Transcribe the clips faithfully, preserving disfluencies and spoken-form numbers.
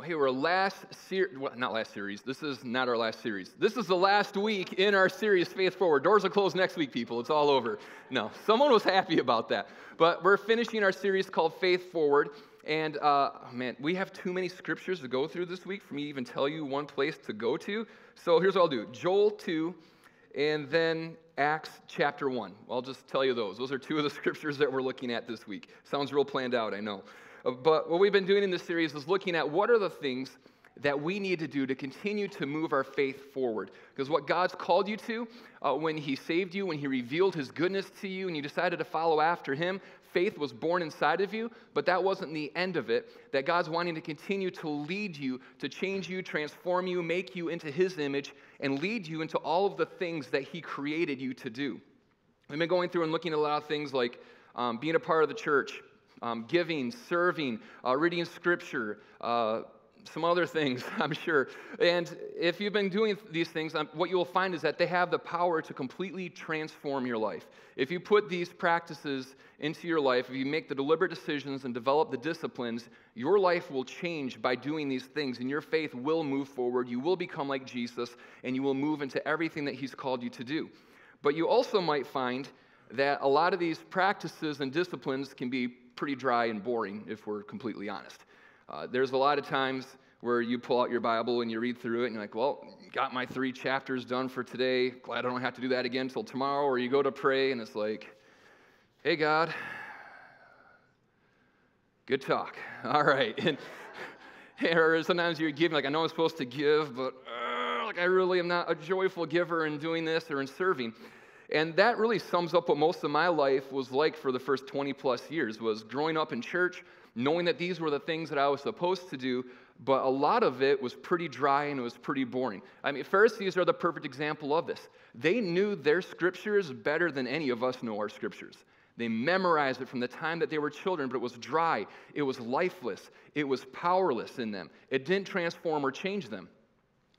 Well, hey, we're last series, well, not last series, this is not our last series. This is the last week in our series, Faith Forward. Doors will close next week, people. It's all over. No, someone was happy about that. But we're finishing our series called Faith Forward. And, uh, man, we have too many scriptures to go through this week for me to even tell you one place to go to. So here's what I'll do. Joel two and then Acts chapter one. I'll just tell you those. Those are two of the scriptures that we're looking at this week. Sounds real planned out, I know. But what we've been doing in this series is looking at what are the things that we need to do to continue to move our faith forward. Because what God's called you to, uh, when he saved you, when he revealed his goodness to you, and you decided to follow after him, faith was born inside of you, but that wasn't the end of it. That God's wanting to continue to lead you, to change you, transform you, make you into his image, and lead you into all of the things that he created you to do. We've been going through and looking at a lot of things like um, being a part of the church, Um, giving, serving, uh, reading scripture, uh, some other things, I'm sure. And if you've been doing these things, um, what you'll find is that they have the power to completely transform your life. If you put these practices into your life, if you make the deliberate decisions and develop the disciplines, your life will change by doing these things, and your faith will move forward. You will become like Jesus, and you will move into everything that he's called you to do. But you also might find that a lot of these practices and disciplines can be pretty dry and boring, if we're completely honest. Uh, there's a lot of times where you pull out your Bible and you read through it, and you're like, well, got my three chapters done for today. Glad I don't have to do that again until tomorrow. Or you go to pray, and it's like, hey, God, good talk. All right. And or sometimes you're giving, like, I know I'm supposed to give, but uh, like I really am not a joyful giver in doing this or in serving. And that really sums up what most of my life was like for the first twenty plus years, was growing up in church, knowing that these were the things that I was supposed to do, but a lot of it was pretty dry and it was pretty boring. I mean, Pharisees are the perfect example of this. They knew their scriptures better than any of us know our scriptures. They memorized it from the time that they were children, but it was dry, it was lifeless, it was powerless in them. It didn't transform or change them.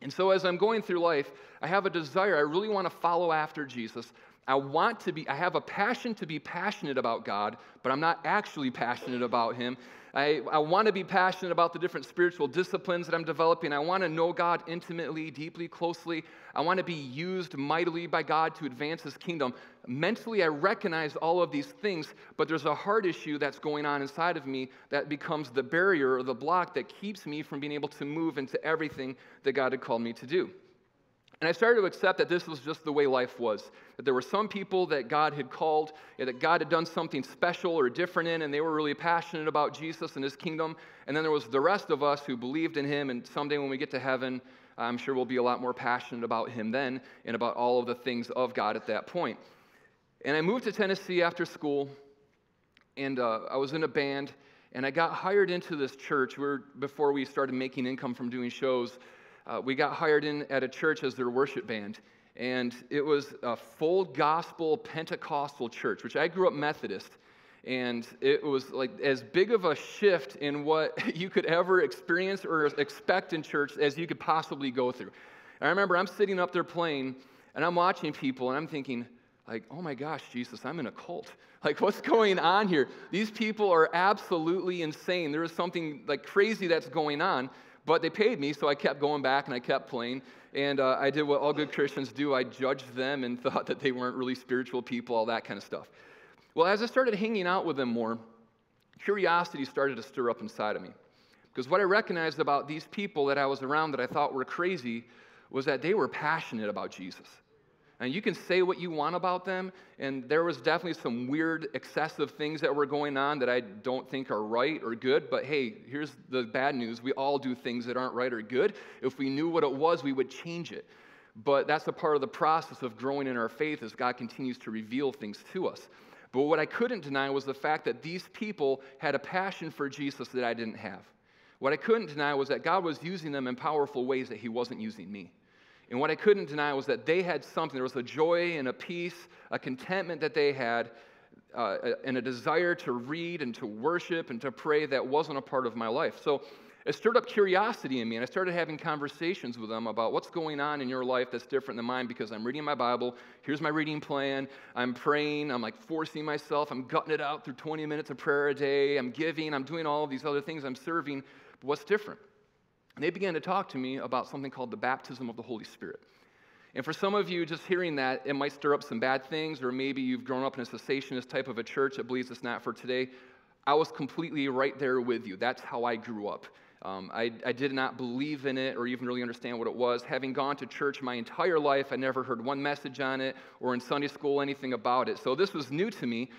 And so as I'm going through life, I have a desire. I really want to follow after Jesus. I want to be, I have a passion to be passionate about God, but I'm not actually passionate about him. I, I want to be passionate about the different spiritual disciplines that I'm developing. I want to know God intimately, deeply, closely. I want to be used mightily by God to advance his kingdom. Mentally, I recognize all of these things, but there's a heart issue that's going on inside of me that becomes the barrier or the block that keeps me from being able to move into everything that God had called me to do. And I started to accept that this was just the way life was, that there were some people that God had called, that God had done something special or different in, and they were really passionate about Jesus and his kingdom. And then there was the rest of us who believed in him, and someday when we get to heaven, I'm sure we'll be a lot more passionate about him then and about all of the things of God at that point. And I moved to Tennessee after school, and uh, I was in a band, and I got hired into this church. We were, before we started making income from doing shows, Uh, we got hired in at a church as their worship band, and it was a full gospel Pentecostal church, which I grew up Methodist, and it was like as big of a shift in what you could ever experience or expect in church as you could possibly go through. And I remember I'm sitting up there playing, and I'm watching people, and I'm thinking, like, oh my gosh, Jesus, I'm in a cult. Like, what's going on here? These people are absolutely insane. There is something like crazy that's going on. But they paid me, so I kept going back and I kept playing. And uh, I did what all good Christians do. I judged them and thought that they weren't really spiritual people, all that kind of stuff. Well, as I started hanging out with them more, curiosity started to stir up inside of me. Because what I recognized about these people that I was around that I thought were crazy was that they were passionate about Jesus. And you can say what you want about them, and there was definitely some weird, excessive things that were going on that I don't think are right or good, but hey, here's the bad news. We all do things that aren't right or good. If we knew what it was, we would change it. But that's a part of the process of growing in our faith as God continues to reveal things to us. But what I couldn't deny was the fact that these people had a passion for Jesus that I didn't have. What I couldn't deny was that God was using them in powerful ways that he wasn't using me. And what I couldn't deny was that they had something. There was a joy and a peace, a contentment that they had, uh, and a desire to read and to worship and to pray that wasn't a part of my life. So it stirred up curiosity in me, and I started having conversations with them about what's going on in your life that's different than mine, because I'm reading my Bible, here's my reading plan, I'm praying, I'm like forcing myself, I'm gutting it out through twenty minutes of prayer a day, I'm giving, I'm doing all of these other things, I'm serving, but what's different? they began to talk to me about something called the baptism of the Holy Spirit. And for some of you, just hearing that, it might stir up some bad things, or maybe you've grown up in a cessationist type of a church that believes it's not for today. I was completely right there with you. That's how I grew up. Um, I, I did not believe in it or even really understand what it was. Having gone to church my entire life, I never heard one message on it or in Sunday school anything about it. So this was new to me,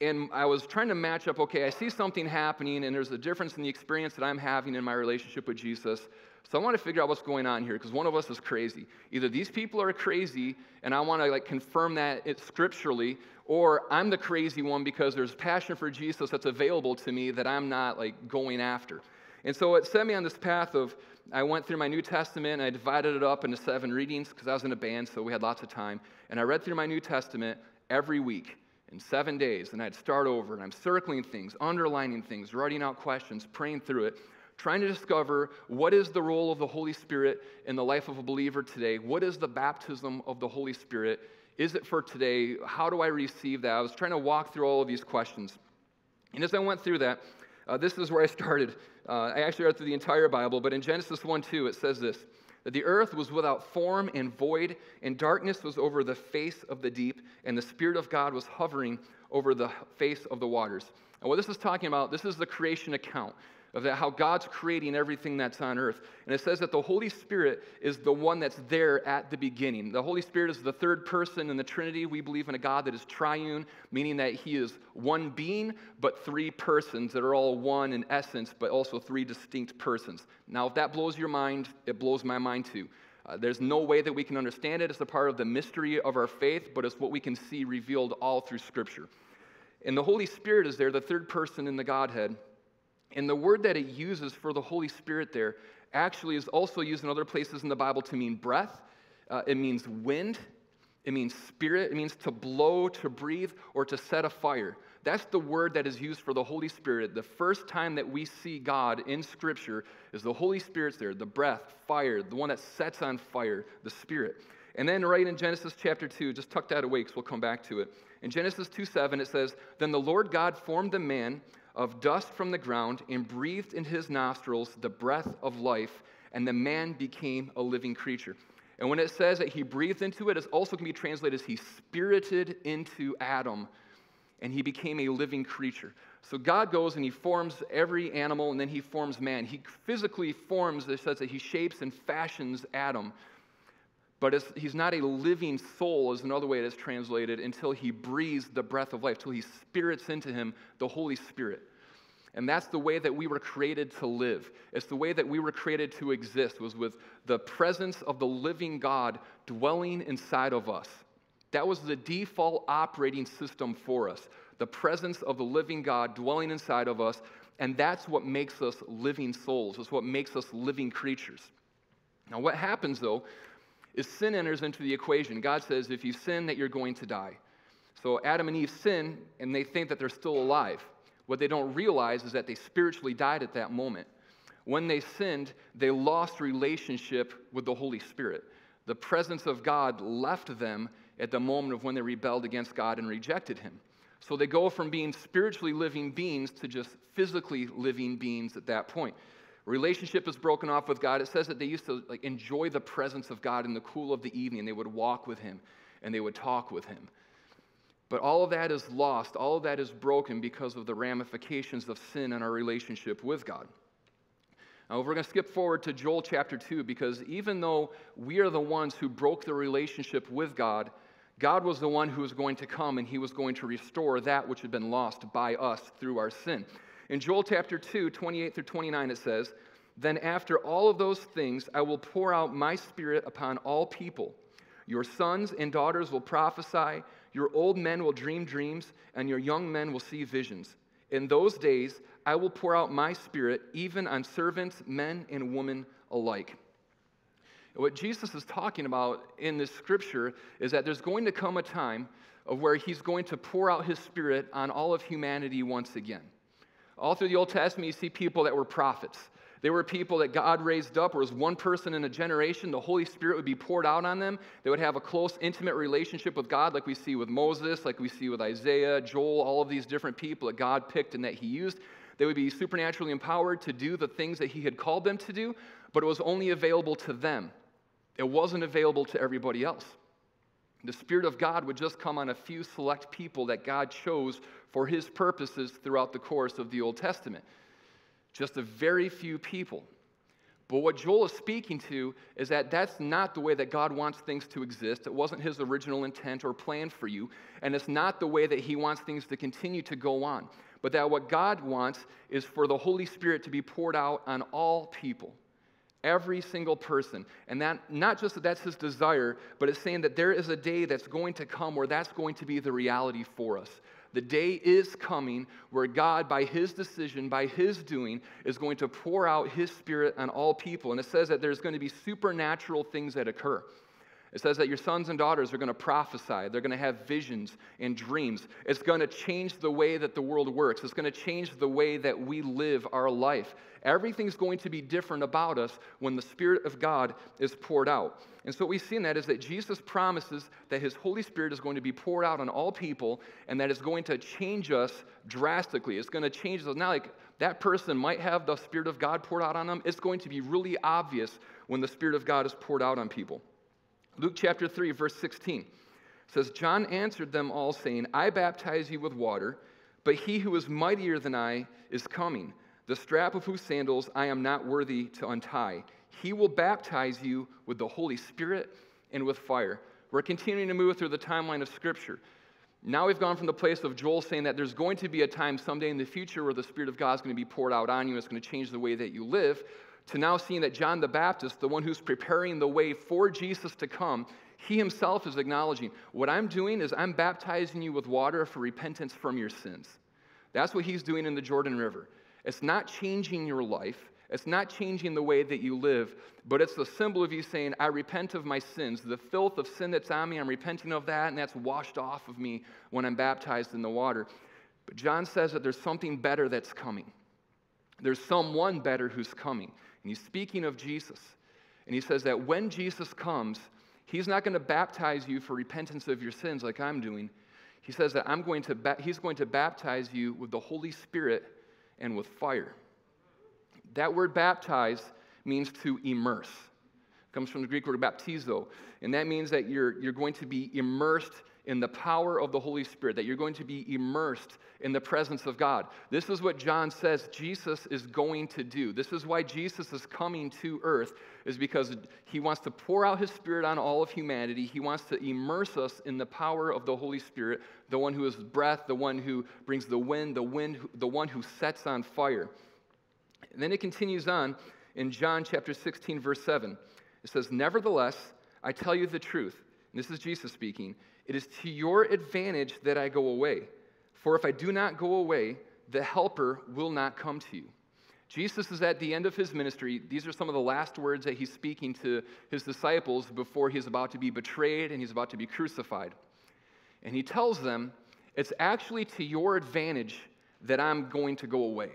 and I was trying to match up, okay, I see something happening, and there's a difference in the experience that I'm having in my relationship with Jesus. So I want to figure out what's going on here, because one of us is crazy. Either these people are crazy, and I want to like confirm that it's scripturally, or I'm the crazy one because there's passion for Jesus that's available to me that I'm not like going after. And so it set me on this path of, I went through my New Testament, and I divided it up into seven readings, because I was in a band, so we had lots of time. And I read through my New Testament every week in seven days, and I'd start over, and I'm circling things, underlining things, writing out questions, praying through it, trying to discover what is the role of the Holy Spirit in the life of a believer today. What is the baptism of the Holy Spirit? Is it for today? How do I receive that? I was trying to walk through all of these questions. And as I went through that, Uh, this is where I started. Uh, I actually read through the entire Bible, but in Genesis one two, it says this, that the earth was without form and void, and darkness was over the face of the deep, and the Spirit of God was hovering over the face of the waters. And what this is talking about, this is the creation account of that, how God's creating everything that's on earth. And it says that the Holy Spirit is the one that's there at the beginning. The Holy Spirit is the third person in the Trinity. We believe in a God that is triune, meaning that he is one being, but three persons that are all one in essence, but also three distinct persons. Now, if that blows your mind, it blows my mind too. Uh, there's no way that we can understand it. It's a part of the mystery of our faith, but it's what we can see revealed all through Scripture. And the Holy Spirit is there, the third person in the Godhead. And the word that it uses for the Holy Spirit there actually is also used in other places in the Bible to mean breath. Uh, it means wind. It means spirit. It means to blow, to breathe, or to set a fire. That's the word that is used for the Holy Spirit. The first time that we see God in Scripture is the Holy Spirit's there, the breath, fire, the one that sets on fire, the Spirit. And then right in Genesis chapter two, just tuck that away because we'll come back to it. In Genesis two seven, it says, "Then the Lord God formed the man of dust from the ground and breathed into his nostrils the breath of life, and the man became a living creature." And when it says that he breathed into it, it also can be translated as he spirited into Adam, and he became a living creature. So God goes and he forms every animal, and then he forms man. He physically forms, it says that he shapes and fashions Adam. But it's, he's not a living soul, is another way it is translated, until he breathes the breath of life, till he spirits into him the Holy Spirit. And that's the way that we were created to live. It's the way that we were created to exist, was with the presence of the living God dwelling inside of us. That was the default operating system for us, the presence of the living God dwelling inside of us, and that's what makes us living souls. It's what makes us living creatures. Now what happens, though, is sin enters into the equation. God says, if you sin, that you're going to die. So Adam and Eve sin, and they think that they're still alive. What they don't realize is that they spiritually died at that moment. When they sinned, they lost relationship with the Holy Spirit. The presence of God left them at the moment of when they rebelled against God and rejected him. So they go from being spiritually living beings to just physically living beings at that point. Relationship is broken off with God. It says that they used to like enjoy the presence of God in the cool of the evening. They would walk with him, and they would talk with him. But all of that is lost. All of that is broken because of the ramifications of sin and our relationship with God. Now, we're going to skip forward to Joel chapter two, because even though we are the ones who broke the relationship with God, God was the one who was going to come, and he was going to restore that which had been lost by us through our sin. In Joel chapter two, twenty-eight through twenty-nine, it says, "Then after all of those things, I will pour out my spirit upon all people. Your sons and daughters will prophesy, your old men will dream dreams, and your young men will see visions. In those days, I will pour out my spirit even on servants, men and women alike." What Jesus is talking about in this scripture is that there's going to come a time of where he's going to pour out his spirit on all of humanity once again. All through the Old Testament, you see people that were prophets. They were people that God raised up, or as one person in a generation, the Holy Spirit would be poured out on them. They would have a close, intimate relationship with God, like we see with Moses, like we see with Isaiah, Joel, all of these different people that God picked and that he used. They would be supernaturally empowered to do the things that he had called them to do, but it was only available to them. It wasn't available to everybody else. The Spirit of God would just come on a few select people that God chose for his purposes throughout the course of the Old Testament. Just a very few people. But what Joel is speaking to is that that's not the way that God wants things to exist. It wasn't his original intent or plan for you. And it's not the way that he wants things to continue to go on. But that what God wants is for the Holy Spirit to be poured out on all people. Every single person. And that not just that that's his desire, but it's saying that there is a day that's going to come where that's going to be the reality for us. The day is coming where God, by his decision, by his doing, is going to pour out his Spirit on all people. And it says that there's going to be supernatural things that occur. It says that your sons and daughters are going to prophesy. They're going to have visions and dreams. It's going to change the way that the world works. It's going to change the way that we live our life. Everything's going to be different about us when the Spirit of God is poured out. And so what we see in that is that Jesus promises that his Holy Spirit is going to be poured out on all people, and that it's going to change us drastically. It's going to change us. Not like that person might have the Spirit of God poured out on them. It's going to be really obvious when the Spirit of God is poured out on people. Luke chapter three, verse sixteen says, John answered them all, saying, I baptize you with water, but he who is mightier than I is coming, the strap of whose sandals I am not worthy to untie. He will baptize you with the Holy Spirit and with fire. We're continuing to move through the timeline of Scripture. Now we've gone from the place of Joel saying that there's going to be a time someday in the future where the Spirit of God is going to be poured out on you. It's going to change the way that you live. To now seeing that John the Baptist, the one who's preparing the way for Jesus to come, he himself is acknowledging, what I'm doing is I'm baptizing you with water for repentance from your sins. That's what he's doing in the Jordan River. It's not changing your life. It's not changing the way that you live, but it's the symbol of you saying, I repent of my sins. The filth of sin that's on me, I'm repenting of that, and that's washed off of me when I'm baptized in the water. But John says that there's something better that's coming. There's someone better who's coming. And he's speaking of Jesus. And he says that when Jesus comes, he's not going to baptize you for repentance of your sins like I'm doing. He says that I'm going to ba- he's going to baptize you with the Holy Spirit and with fire. That word baptize means to immerse. It comes from the Greek word baptizo. And that means that you're, you're going to be immersed in the power of the Holy Spirit, that you're going to be immersed in the presence of God. This is what John says Jesus is going to do. This is why Jesus is coming to earth, is because he wants to pour out his Spirit on all of humanity. He wants to immerse us in the power of the Holy Spirit, the one who is breath, the one who brings the wind, the wind, the one who sets on fire. And then it continues on in John chapter sixteen, verse seven. It says, nevertheless, I tell you the truth. And this is Jesus speaking. It is to your advantage that I go away. For if I do not go away, the Helper will not come to you. Jesus is at the end of his ministry. These are some of the last words that he's speaking to his disciples before he's about to be betrayed and he's about to be crucified. And he tells them, it's actually to your advantage that I'm going to go away.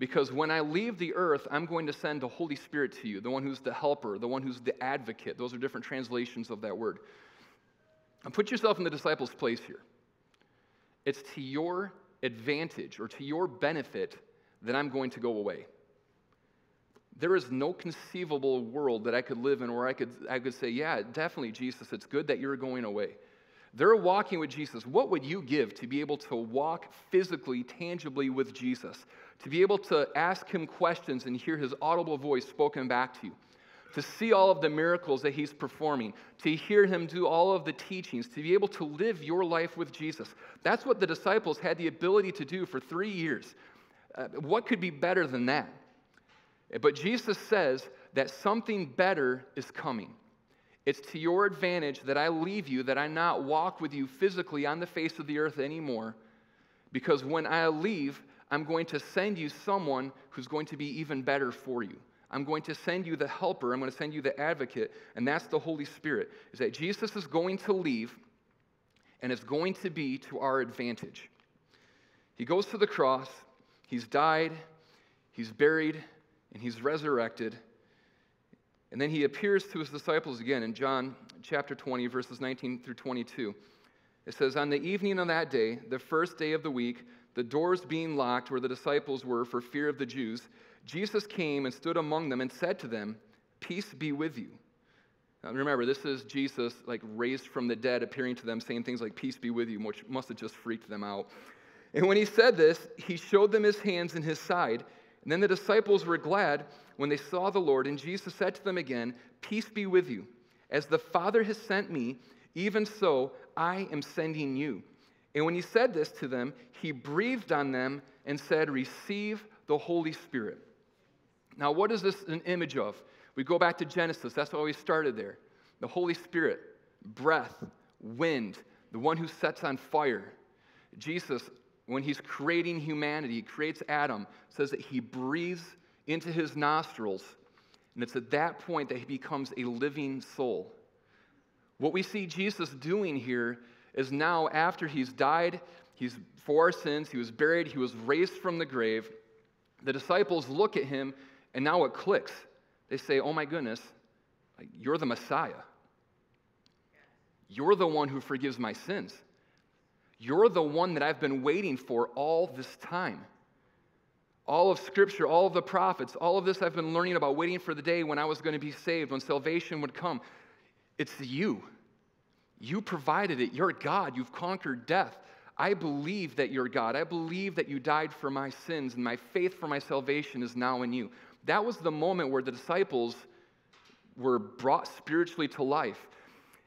Because when I leave the earth, I'm going to send the Holy Spirit to you, the one who's the Helper, the one who's the Advocate. Those are different translations of that word. And put yourself in the disciples' place here. It's to your advantage or to your benefit that I'm going to go away. There is no conceivable world that I could live in where I could, I could say, yeah, definitely, Jesus, it's good that you're going away. They're walking with Jesus. What would you give to be able to walk physically, tangibly with Jesus? To be able to ask him questions and hear his audible voice spoken back to you? To see all of the miracles that he's performing, to hear him do all of the teachings, to be able to live your life with Jesus. That's what the disciples had the ability to do for three years. Uh, what could be better than that? But Jesus says that something better is coming. It's to your advantage that I leave you, that I not walk with you physically on the face of the earth anymore, because when I leave, I'm going to send you someone who's going to be even better for you. I'm going to send you the Helper. I'm going to send you the Advocate. And that's the Holy Spirit. Is that Jesus is going to leave, and it's going to be to our advantage. He goes to the cross. He's died. He's buried. And he's resurrected. And then he appears to his disciples again in John chapter twenty, verses nineteen through twenty-two. It says, on the evening of that day, the first day of the week, the doors being locked where the disciples were for fear of the Jews, Jesus came and stood among them and said to them, peace be with you. Now remember, this is Jesus, like, raised from the dead, appearing to them, saying things like, peace be with you, which must have just freaked them out. And when he said this, he showed them his hands and his side. And then the disciples were glad when they saw the Lord. And Jesus said to them again, peace be with you. As the Father has sent me, even so I am sending you. And when he said this to them, he breathed on them and said, receive the Holy Spirit. Now, what is this an image of? We go back to Genesis. That's why we started there. The Holy Spirit, breath, wind, the one who sets on fire. Jesus, when he's creating humanity, he creates Adam, says that he breathes into his nostrils. And it's at that point that he becomes a living soul. What we see Jesus doing here is now, after he's died, he's for our sins, he was buried, he was raised from the grave, the disciples look at him, and now it clicks. They say, oh my goodness, you're the Messiah. You're the one who forgives my sins. You're the one that I've been waiting for all this time. All of Scripture, all of the prophets, all of this I've been learning about, waiting for the day when I was going to be saved, when salvation would come. It's you. You provided it. You're God. You've conquered death. I believe that you're God. I believe that you died for my sins, and my faith for my salvation is now in you. That was the moment where the disciples were brought spiritually to life.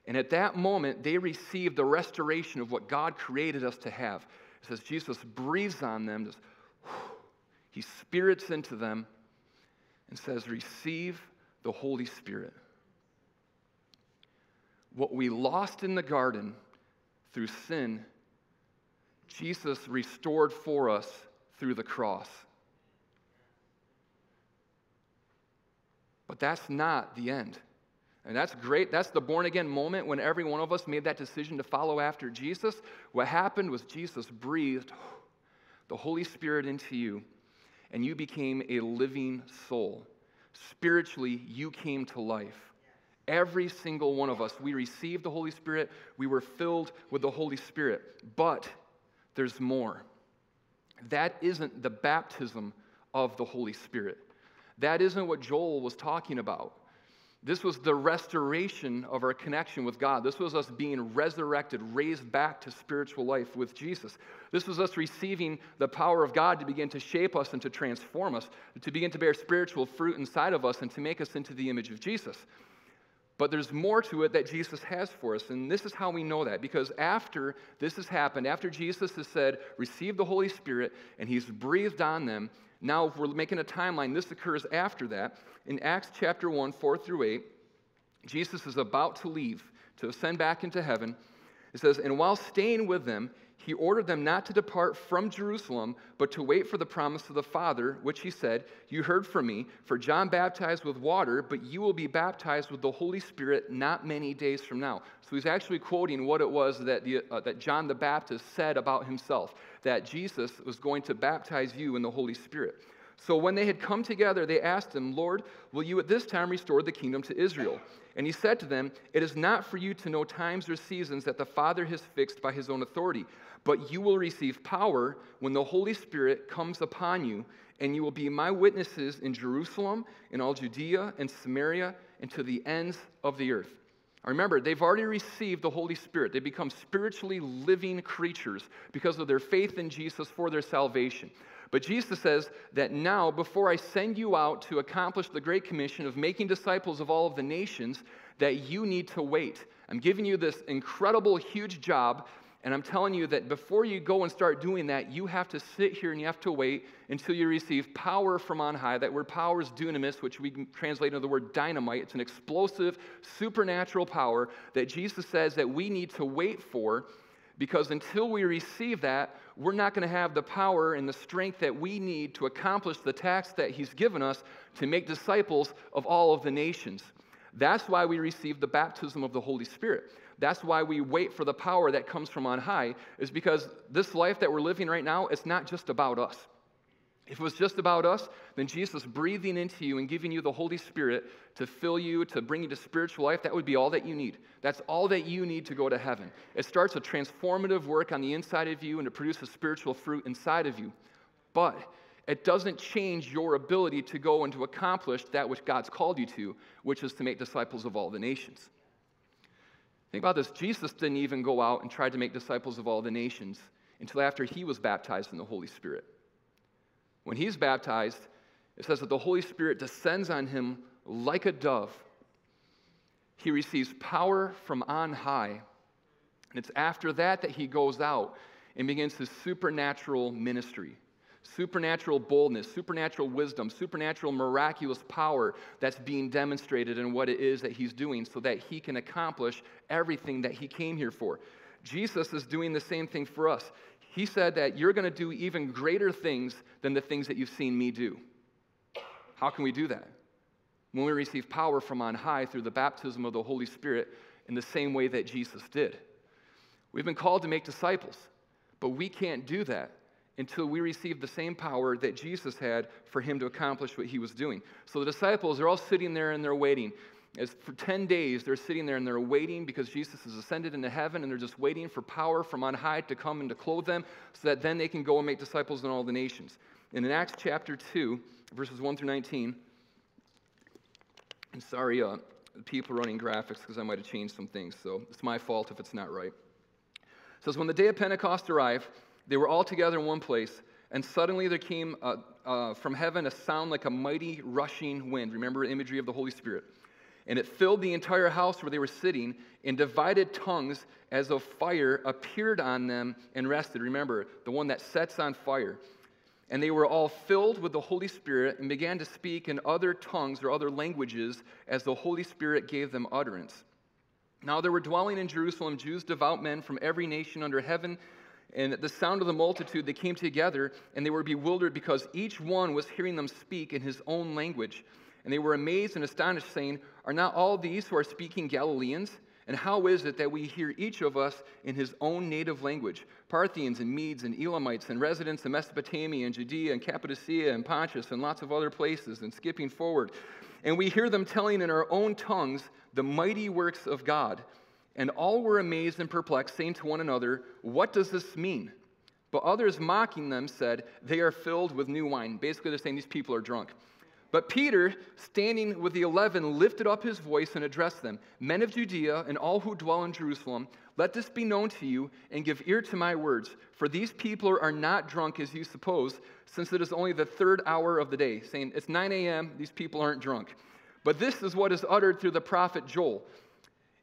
And at that moment, they received the restoration of what God created us to have. It says Jesus breathes on them. Just, whew, he spirits into them and says, receive the Holy Spirit. What we lost in the garden through sin, Jesus restored for us through the cross. But that's not the end. And that's great. That's the born-again moment when every one of us made that decision to follow after Jesus. What happened was Jesus breathed the Holy Spirit into you, and you became a living soul. Spiritually, you came to life. Every single one of us, we received the Holy Spirit. We were filled with the Holy Spirit. But there's more. That isn't the baptism of the Holy Spirit. That isn't what Joel was talking about. This was the restoration of our connection with God. This was us being resurrected, raised back to spiritual life with Jesus. This was us receiving the power of God to begin to shape us and to transform us, to begin to bear spiritual fruit inside of us and to make us into the image of Jesus. But there's more to it that Jesus has for us, and this is how we know that, because after this has happened, after Jesus has said, receive the Holy Spirit, and he's breathed on them, now if we're making a timeline, this occurs after that. In Acts chapter one, four through eight, Jesus is about to leave, to ascend back into heaven. It says, and while staying with them, he ordered them not to depart from Jerusalem, but to wait for the promise of the Father, which he said, you heard from me, for John baptized with water, but you will be baptized with the Holy Spirit not many days from now. So he's actually quoting what it was that, the, uh, that John the Baptist said about himself, that Jesus was going to baptize you in the Holy Spirit. So when they had come together, they asked him, Lord, will you at this time restore the kingdom to Israel? And he said to them, it is not for you to know times or seasons that the Father has fixed by his own authority, but you will receive power when the Holy Spirit comes upon you, and you will be my witnesses in Jerusalem, in all Judea and Samaria, and to the ends of the earth. Remember, they've already received the Holy Spirit. They become spiritually living creatures because of their faith in Jesus for their salvation. But Jesus says that now, before I send you out to accomplish the Great Commission of making disciples of all of the nations, that you need to wait. I'm giving you this incredible, huge job, and I'm telling you that before you go and start doing that, you have to sit here and you have to wait until you receive power from on high. That word power is dunamis, which we can translate into the word dynamite. It's an explosive, supernatural power that Jesus says that we need to wait for, because until we receive that, we're not going to have the power and the strength that we need to accomplish the task that he's given us to make disciples of all of the nations. That's why we receive the baptism of the Holy Spirit. That's why we wait for the power that comes from on high, is because this life that we're living right now, it's not just about us. If it was just about us, then Jesus breathing into you and giving you the Holy Spirit to fill you, to bring you to spiritual life, that would be all that you need. That's all that you need to go to heaven. It starts a transformative work on the inside of you and to produce a spiritual fruit inside of you. But it doesn't change your ability to go and to accomplish that which God's called you to, which is to make disciples of all the nations. Think about this. Jesus didn't even go out and try to make disciples of all the nations until after he was baptized in the Holy Spirit. When he's baptized, it says that the Holy Spirit descends on him like a dove. He receives power from on high. And it's after that that he goes out and begins his supernatural ministry, supernatural boldness, supernatural wisdom, supernatural miraculous power that's being demonstrated in what it is that he's doing so that he can accomplish everything that he came here for. Jesus is doing the same thing for us. He said that you're going to do even greater things than the things that you've seen me do. How can we do that? When we receive power from on high through the baptism of the Holy Spirit in the same way that Jesus did. We've been called to make disciples, but we can't do that until we receive the same power that Jesus had for him to accomplish what he was doing. So the disciples are all sitting there and they're waiting. As for ten days, they're sitting there and they're waiting because Jesus has ascended into heaven, and they're just waiting for power from on high to come and to clothe them so that then they can go and make disciples in all the nations. And in Acts chapter two, verses one through nineteen, and sorry, uh, the people running graphics because I might have changed some things, so it's my fault if it's not right. It says, when the day of Pentecost arrived, they were all together in one place, and suddenly there came uh, uh, from heaven a sound like a mighty rushing wind. Remember the imagery of the Holy Spirit. And it filled the entire house where they were sitting, and divided tongues as of fire appeared on them and rested. Remember, the one that sets on fire. And they were all filled with the Holy Spirit and began to speak in other tongues or other languages as the Holy Spirit gave them utterance. Now there were dwelling in Jerusalem Jews, devout men from every nation under heaven. And at the sound of the multitude, they came together, and they were bewildered because each one was hearing them speak in his own language. And they were amazed and astonished, saying, are not all these who are speaking Galileans? And how is it that we hear each of us in his own native language? Parthians and Medes and Elamites and residents of Mesopotamia and Judea and Cappadocia and Pontus and lots of other places, and skipping forward. And we hear them telling in our own tongues the mighty works of God. And all were amazed and perplexed, saying to one another, what does this mean? But others mocking them said, they are filled with new wine. Basically, they're saying these people are drunk. But Peter, standing with the eleven, lifted up his voice and addressed them. Men of Judea and all who dwell in Jerusalem, let this be known to you and give ear to my words. For these people are not drunk as you suppose, since it is only the third hour of the day. Saying, it's nine a.m., these people aren't drunk. But this is what is uttered through the prophet Joel.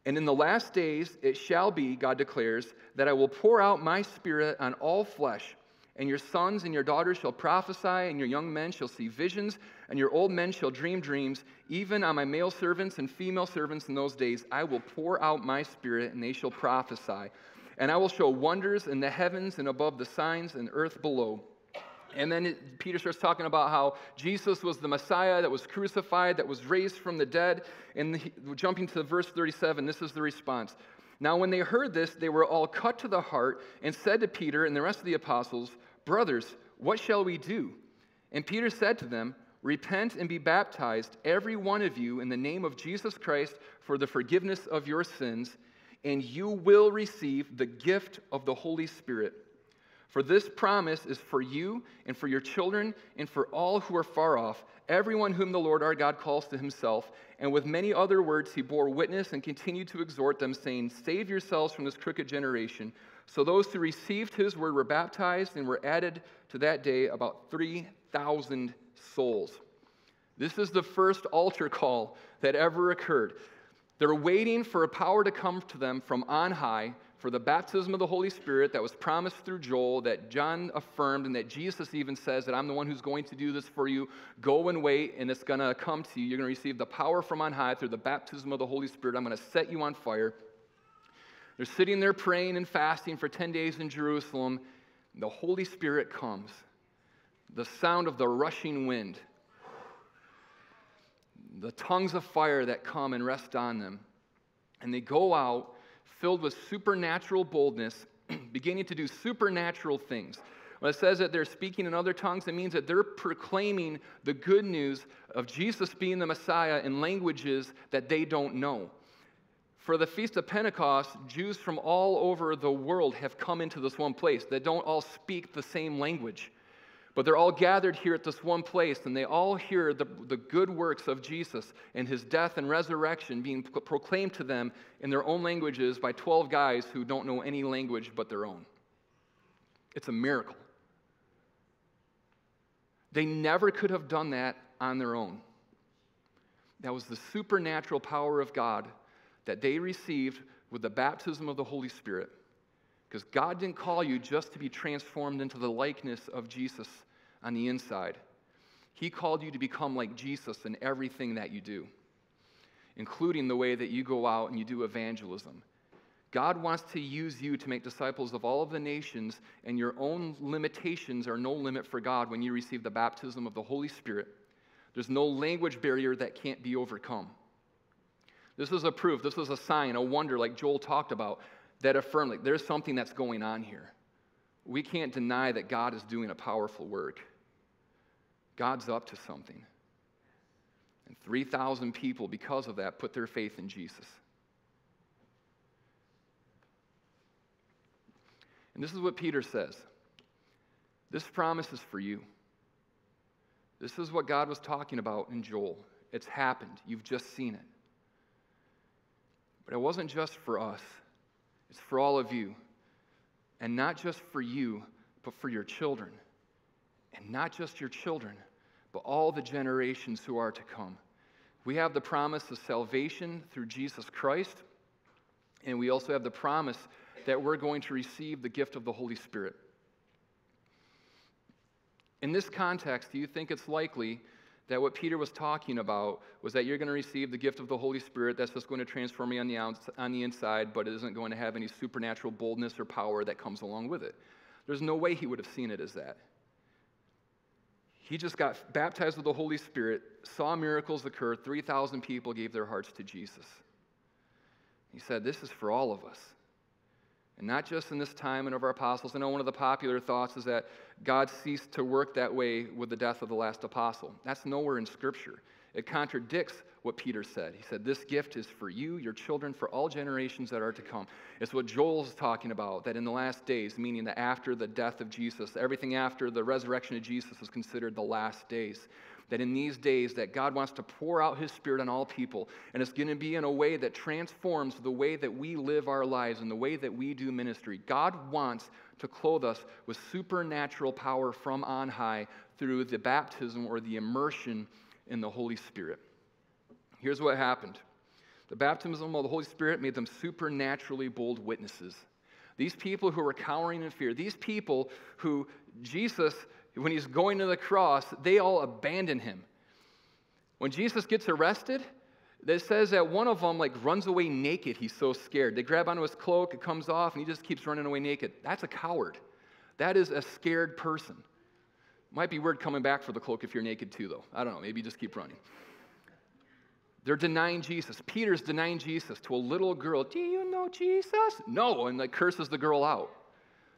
And in the last days it shall be, God declares, that I will pour out my spirit on all flesh. And your sons and your daughters shall prophesy, and your young men shall see visions, and your old men shall dream dreams. Even on my male servants and female servants in those days, I will pour out my spirit, and they shall prophesy. And I will show wonders in the heavens and above the signs and earth below. And then it, Peter starts talking about how Jesus was the Messiah that was crucified, that was raised from the dead. And he, jumping to verse thirty-seven, this is the response. Now when they heard this, they were all cut to the heart and said to Peter and the rest of the apostles, brothers, what shall we do? And Peter said to them, repent and be baptized, every one of you, in the name of Jesus Christ for the forgiveness of your sins, and you will receive the gift of the Holy Spirit. For this promise is for you and for your children and for all who are far off, everyone whom the Lord our God calls to himself. And with many other words he bore witness and continued to exhort them, saying, save yourselves from this crooked generation. So those who received his word were baptized, and were added to that day about three thousand souls. This is the first altar call that ever occurred. They're waiting for a power to come to them from on high, for the baptism of the Holy Spirit that was promised through Joel, that John affirmed, and that Jesus even says that I'm the one who's going to do this for you. Go and wait, and it's going to come to you. You're going to receive the power from on high through the baptism of the Holy Spirit. I'm going to set you on fire. They're sitting there praying and fasting for ten days in Jerusalem. The Holy Spirit comes. The sound of the rushing wind. The tongues of fire that come and rest on them. And they go out, filled with supernatural boldness, beginning to do supernatural things. When it says that they're speaking in other tongues, it means that they're proclaiming the good news of Jesus being the Messiah in languages that they don't know. For the Feast of Pentecost, Jews from all over the world have come into this one place. They don't all speak the same language, but they're all gathered here at this one place, and they all hear the, the good works of Jesus and his death and resurrection being proclaimed to them in their own languages by twelve guys who don't know any language but their own. It's a miracle. They never could have done that on their own. That was the supernatural power of God that they received with the baptism of the Holy Spirit. Because God didn't call you just to be transformed into the likeness of Jesus on the inside. He called you to become like Jesus in everything that you do, including the way that you go out and you do evangelism. God wants to use you to make disciples of all of the nations, and your own limitations are no limit for God when you receive the baptism of the Holy Spirit. There's no language barrier that can't be overcome. This is a proof, this is a sign, a wonder, like Joel talked about, that affirmed, like, there's something that's going on here. We can't deny that God is doing a powerful work. God's up to something. And three thousand people, because of that, put their faith in Jesus. And this is what Peter says. This promise is for you. This is what God was talking about in Joel. It's happened. You've just seen it. But it wasn't just for us. It's for all of you. And not just for you, but for your children. And not just your children, but all the generations who are to come. We have the promise of salvation through Jesus Christ. And we also have the promise that we're going to receive the gift of the Holy Spirit. In this context, do you think it's likely that what Peter was talking about was that you're going to receive the gift of the Holy Spirit that's just going to transform you on the outs- on the inside, but it isn't going to have any supernatural boldness or power that comes along with it? There's no way he would have seen it as that. He just got baptized with the Holy Spirit, saw miracles occur, three thousand people gave their hearts to Jesus. He said, this is for all of us. And not just in this time and of our apostles. I know one of the popular thoughts is that God ceased to work that way with the death of the last apostle. That's nowhere in Scripture. It contradicts what Peter said. He said, this gift is for you, your children, for all generations that are to come. It's what Joel's talking about, that in the last days, meaning that after the death of Jesus, everything after the resurrection of Jesus is considered the last days. That in these days that God wants to pour out his Spirit on all people, and it's going to be in a way that transforms the way that we live our lives and the way that we do ministry. God wants to clothe us with supernatural power from on high through the baptism or the immersion in the Holy Spirit. Here's what happened. The baptism of the Holy Spirit made them supernaturally bold witnesses. These people who were cowering in fear, these people who Jesus, when he's going to the cross, they all abandon him. When Jesus gets arrested, it says that one of them, like, runs away naked. He's so scared. They grab onto his cloak, it comes off, and he just keeps running away naked. That's a coward. That is a scared person. Might be weird coming back for the cloak if you're naked too, though. I don't know. Maybe just keep running. They're denying Jesus. Peter's denying Jesus to a little girl. Do you know Jesus? No, and, like, curses the girl out.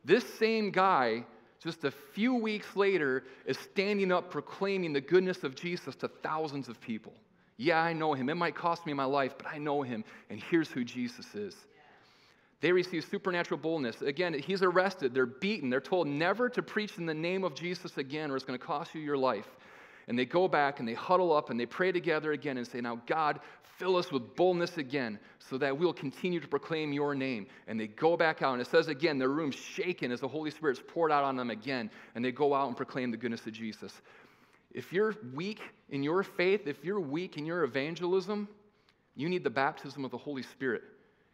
This same guy, just a few weeks later, is standing up proclaiming the goodness of Jesus to thousands of people. Yeah, I know him. It might cost me my life, but I know him, and here's who Jesus is. Yeah. They receive supernatural boldness. Again, he's arrested. They're beaten. They're told never to preach in the name of Jesus again, or it's going to cost you your life. And they go back, and they huddle up, and they pray together again and say, now, God, fill us with boldness again so that we'll continue to proclaim your name. And they go back out, and it says again, the room's shaken as the Holy Spirit's poured out on them again, and they go out and proclaim the goodness of Jesus. If you're weak in your faith, if you're weak in your evangelism, you need the baptism of the Holy Spirit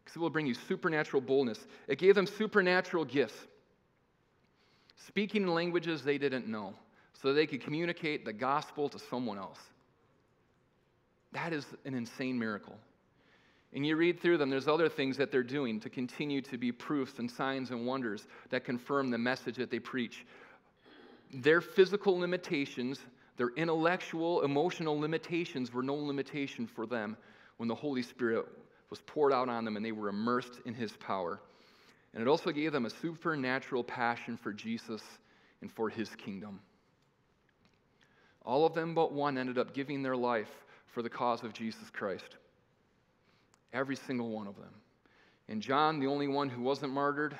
because it will bring you supernatural boldness. It gave them supernatural gifts, speaking in languages they didn't know, so they could communicate the gospel to someone else. That is an insane miracle. And you read through them, there's other things that they're doing to continue to be proofs and signs and wonders that confirm the message that they preach. Their physical limitations, their intellectual, emotional limitations were no limitation for them when the Holy Spirit was poured out on them and they were immersed in his power. And it also gave them a supernatural passion for Jesus and for his kingdom. All of them but one ended up giving their life for the cause of Jesus Christ. Every single one of them. And John, the only one who wasn't martyred,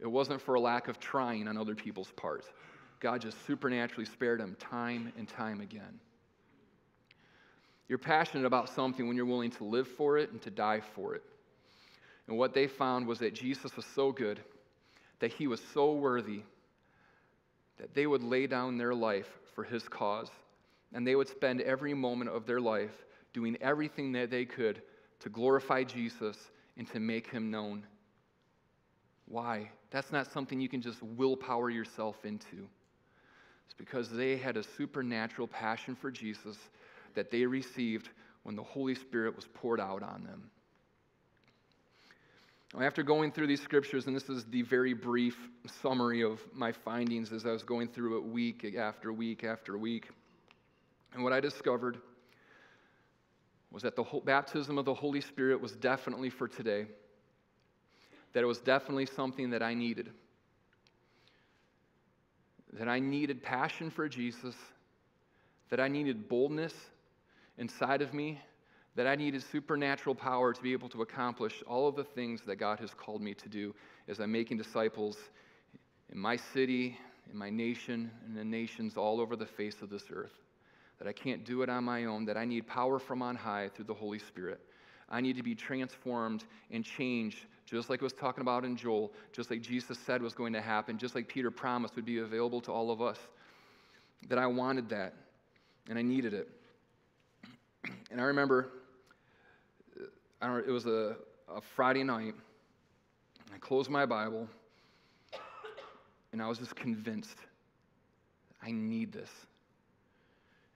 it wasn't for a lack of trying on other people's part. God just supernaturally spared him time and time again. You're passionate about something when you're willing to live for it and to die for it. And what they found was that Jesus was so good, that he was so worthy, that they would lay down their life for his cause, and they would spend every moment of their life doing everything that they could to glorify Jesus and to make him known. Why? That's not something you can just willpower yourself into. It's because they had a supernatural passion for Jesus that they received when the Holy Spirit was poured out on them. After going through these scriptures, and this is the very brief summary of my findings as I was going through it week after week after week, and what I discovered was that the baptism of the Holy Spirit was definitely for today, that it was definitely something that I needed, that I needed passion for Jesus, that I needed boldness inside of me, that I needed supernatural power to be able to accomplish all of the things that God has called me to do as I'm making disciples in my city, in my nation, and the nations all over the face of this earth. That I can't do it on my own, that I need power from on high through the Holy Spirit. I need to be transformed and changed, just like it was talking about in Joel, just like Jesus said was going to happen, just like Peter promised would be available to all of us. That I wanted that, and I needed it. And I remember... I don't, it was a, a Friday night, I closed my Bible, and I was just convinced, I need this.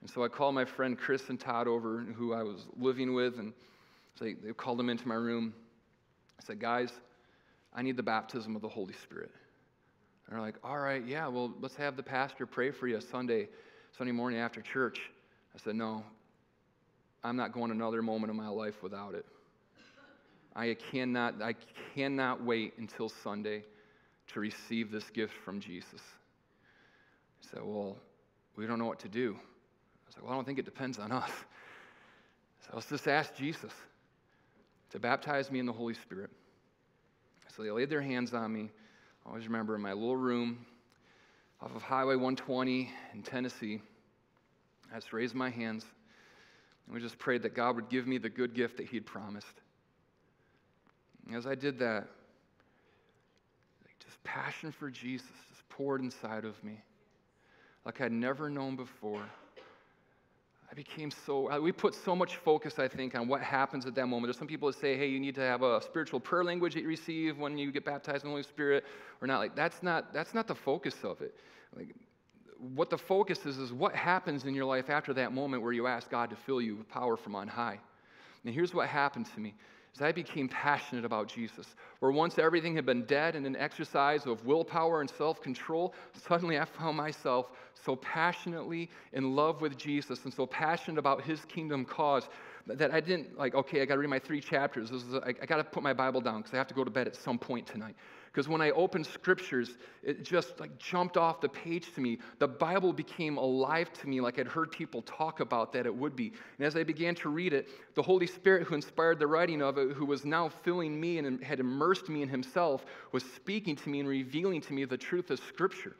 And so I called my friend Chris and Todd over, who I was living with, and so they, they called them into my room. I said, guys, I need the baptism of the Holy Spirit. And they're like, all right, yeah, well, let's have the pastor pray for you Sunday, Sunday morning after church. I said, no, I'm not going another moment of my life without it. I cannot, I cannot wait until Sunday to receive this gift from Jesus. I said, well, we don't know what to do. I was like, well, I don't think it depends on us. So let's just ask Jesus to baptize me in the Holy Spirit. So they laid their hands on me. I always remember in my little room off of Highway one twenty in Tennessee, I just raised my hands, and we just prayed that God would give me the good gift that he had promised. As I did that, like just passion for Jesus just poured inside of me like I'd never known before. I became so, we put so much focus, I think, on what happens at that moment. There's some people that say, hey, you need to have a spiritual prayer language that you receive when you get baptized in the Holy Spirit or not. Like, that's not, that's not the focus of it. Like, what the focus is, is what happens in your life after that moment where you ask God to fill you with power from on high. And here's what happened to me. As I became passionate about Jesus, where once everything had been dead in an exercise of willpower and self-control, suddenly I found myself so passionately in love with Jesus and so passionate about his kingdom cause that I didn't, like, okay, I got to read my three chapters. This is, I, I got to put my Bible down because I have to go to bed at some point tonight. Because when I opened scriptures, it just like jumped off the page to me. The Bible became alive to me like I'd heard people talk about that it would be. And as I began to read it, the Holy Spirit who inspired the writing of it, who was now filling me and had immersed me in himself, was speaking to me and revealing to me the truth of scripture.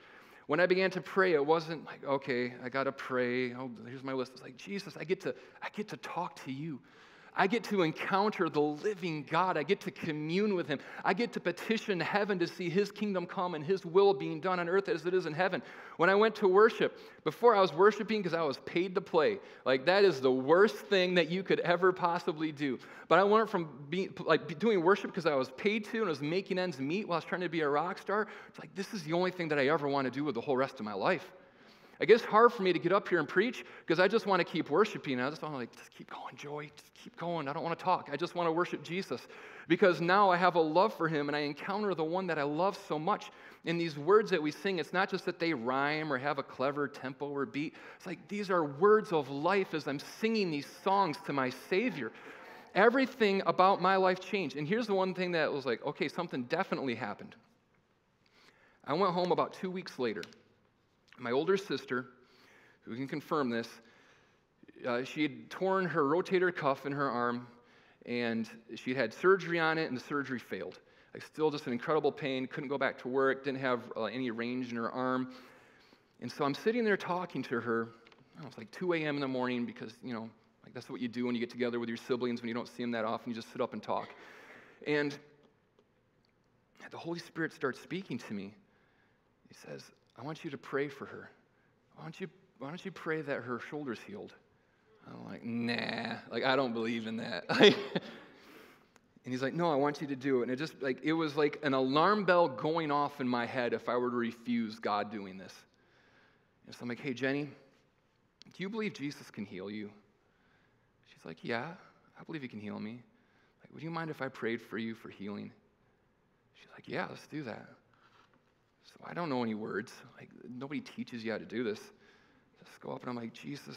When I began to pray, it wasn't like, okay, I got to pray. Oh, here's my list. It's like, Jesus, I get to, I get to talk to you. I get to encounter the living God. I get to commune with him. I get to petition heaven to see his kingdom come and his will being done on earth as it is in heaven. When I went to worship, before I was worshiping because I was paid to play. Like, that is the worst thing that you could ever possibly do. But I went from being, like, doing worship because I was paid to and I was making ends meet while I was trying to be a rock star. It's like, this is the only thing that I ever want to do with the whole rest of my life. It gets hard for me to get up here and preach because I just want to keep worshiping. I just want to like, just keep going, Joey. Just keep going. I don't want to talk. I just want to worship Jesus because now I have a love for him and I encounter the one that I love so much. In these words that we sing, it's not just that they rhyme or have a clever tempo or beat. It's like these are words of life as I'm singing these songs to my Savior. Everything about my life changed. And here's the one thing that was like, okay, something definitely happened. I went home about two weeks later. my older sister, who can confirm this, uh, she had torn her rotator cuff in her arm, and she had surgery on it, and the surgery failed. Like, still just an incredible pain, couldn't go back to work, didn't have uh, any range in her arm. And so I'm sitting there talking to her. I don't know, it's like two a.m. in the morning, because, you know, like that's what you do when you get together with your siblings when you don't see them that often. You just sit up and talk. And the Holy Spirit starts speaking to me. He says, I want you to pray for her. Why don't you, why don't you pray that her shoulder's healed? I'm like, nah, like I don't believe in that. Like, and he's like, no, I want you to do it. And it just, like, it was like an alarm bell going off in my head if I were to refuse God doing this. And so I'm like, hey, Jenny, do you believe Jesus can heal you? She's like, yeah, I believe he can heal me. Like, would you mind if I prayed for you for healing? She's like, yeah, let's do that. So I don't know any words. Like, nobody teaches you how to do this. Just go up and I'm like, Jesus,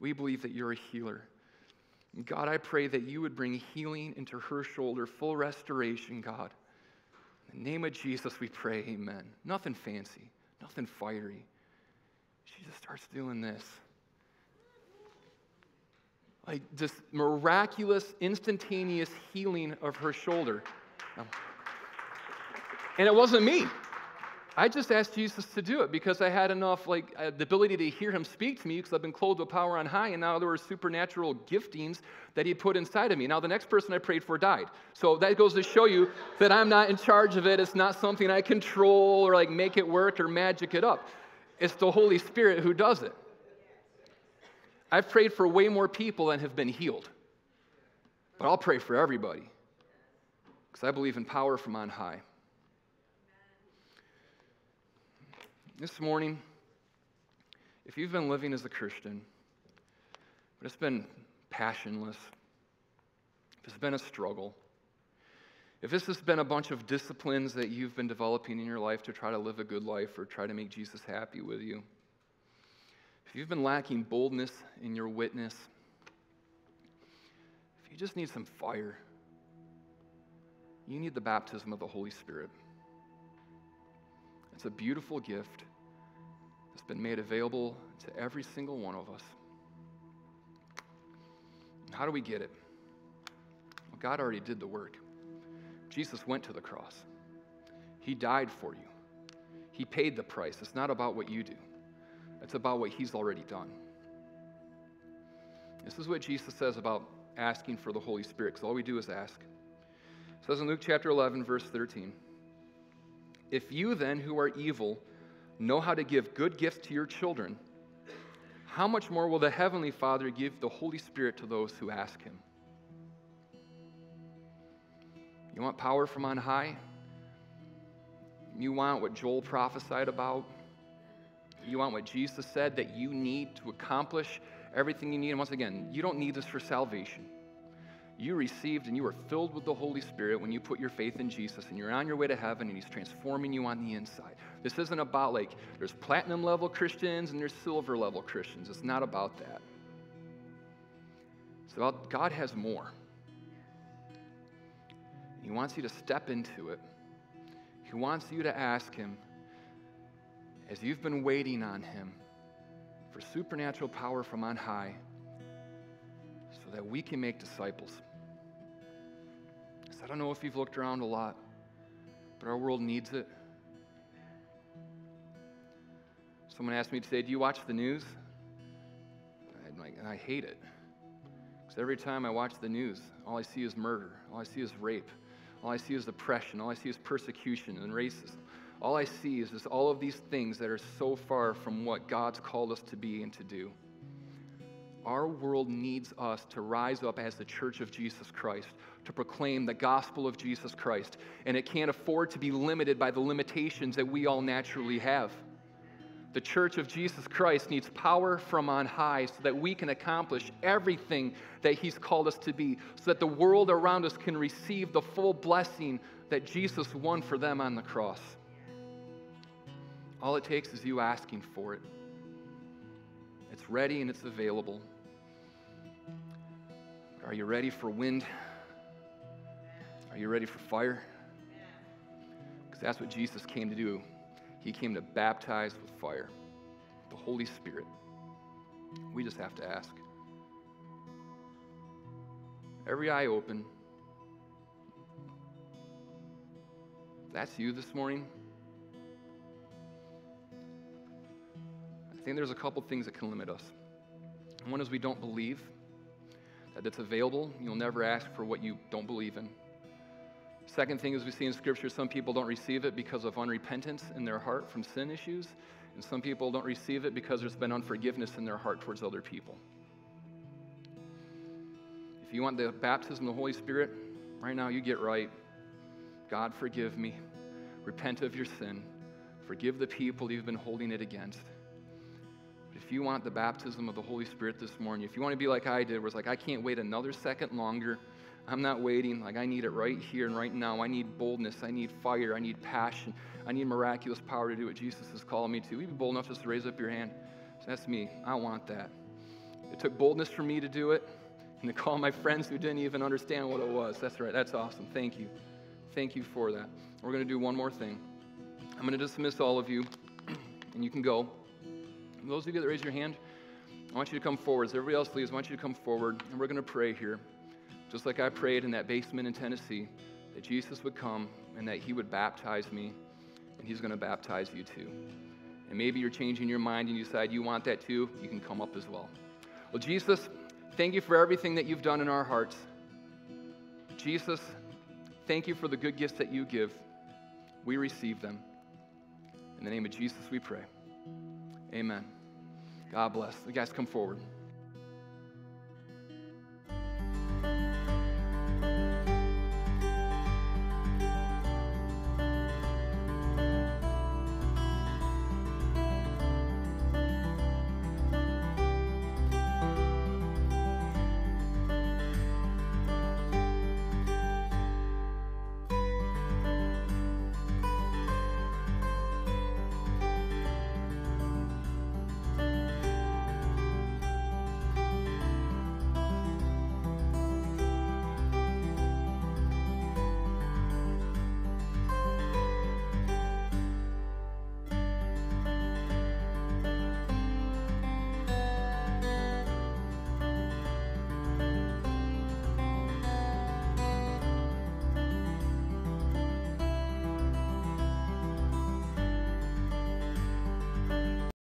we believe that you're a healer. God, I pray that you would bring healing into her shoulder, full restoration, God. In the name of Jesus, we pray, amen. Nothing fancy, nothing fiery. She just starts doing this. Like, this miraculous, instantaneous healing of her shoulder. And it wasn't me. I just asked Jesus to do it because I had enough, like, the ability to hear him speak to me because I've been clothed with power on high, and now there were supernatural giftings that he put inside of me. Now, the next person I prayed for died. So that goes to show you that I'm not in charge of it. It's not something I control or, like, make it work or magic it up. It's the Holy Spirit who does it. I've prayed for way more people and have been healed. But I'll pray for everybody because I believe in power from on high. This morning, if you've been living as a Christian, but it's been passionless, if it's been a struggle, if this has been a bunch of disciplines that you've been developing in your life to try to live a good life or try to make Jesus happy with you, if you've been lacking boldness in your witness, if you just need some fire, you need the baptism of the Holy Spirit. It's a beautiful gift that's been made available to every single one of us. How do we get it? Well, God already did the work. Jesus went to the cross. He died for you. He paid the price. It's not about what you do. It's about what he's already done. This is what Jesus says about asking for the Holy Spirit, because all we do is ask. It says in Luke chapter eleven, verse thirteen, if you then, who are evil, know how to give good gifts to your children, how much more will the Heavenly Father give the Holy Spirit to those who ask him? You want power from on high? You want what Joel prophesied about? You want what Jesus said that you need to accomplish everything you need? And once again, you don't need this for salvation. You received and you were filled with the Holy Spirit when you put your faith in Jesus, and you're on your way to heaven, and he's transforming you on the inside. This isn't about, like, there's platinum level Christians and there's silver level Christians. It's not about that. It's about God has more. He wants you to step into it. He wants you to ask him, as you've been waiting on him, for supernatural power from on high so that we can make disciples. I don't know if you've looked around a lot, but our world needs it. Someone asked me today, do you watch the news? I'm like, I hate it. Because every time I watch the news, all I see is murder. All I see is rape. All I see is oppression. All I see is persecution and racism. All I see is just all of these things that are so far from what God's called us to be and to do. Our world needs us to rise up as the church of Jesus Christ, to proclaim the gospel of Jesus Christ, and it can't afford to be limited by the limitations that we all naturally have. The church of Jesus Christ needs power from on high so that we can accomplish everything that he's called us to be, so that the world around us can receive the full blessing that Jesus won for them on the cross. All it takes is you asking for it. It's ready and it's available. Are you ready for wind? Are you ready for fire? Because that's what Jesus came to do. He came to baptize with fire. the Holy Spirit. We just have to ask. Every eye open. That's you this morning. I think there's a couple things that can limit us. One is we don't believe that it's available. You'll never ask for what you don't believe in. Second thing is we see in Scripture some people don't receive it because of unrepentance in their heart from sin issues, and some people don't receive it because there's been unforgiveness in their heart towards other people. If you want the baptism of the Holy Spirit, right now you get right. God, forgive me. Repent of your sin. Forgive the people you've been holding it against. But if you want the baptism of the Holy Spirit this morning, if you want to be like I did, where it's like, I can't wait another second longer. I'm not waiting. Like, I need it right here and right now. I need boldness. I need fire. I need passion. I need miraculous power to do what Jesus is calling me to. You'd be bold enough just to raise up your hand. So that's me. I want that. It took boldness for me to do it and to call my friends who didn't even understand what it was. That's right. That's awesome. Thank you. Thank you for that. We're going to do one more thing. I'm going to dismiss all of you, and you can go. Those of you that raise your hand, I want you to come forward. As everybody else leaves, I want you to come forward, and we're going to pray here. Just like I prayed in that basement in Tennessee, that Jesus would come and that he would baptize me, and he's going to baptize you too. And maybe you're changing your mind and you decide you want that too. You can come up as well. Well, Jesus, thank you for everything that you've done in our hearts. Jesus, thank you for the good gifts that you give. We receive them. In the name of Jesus, we pray. Amen. God bless. The guys come forward.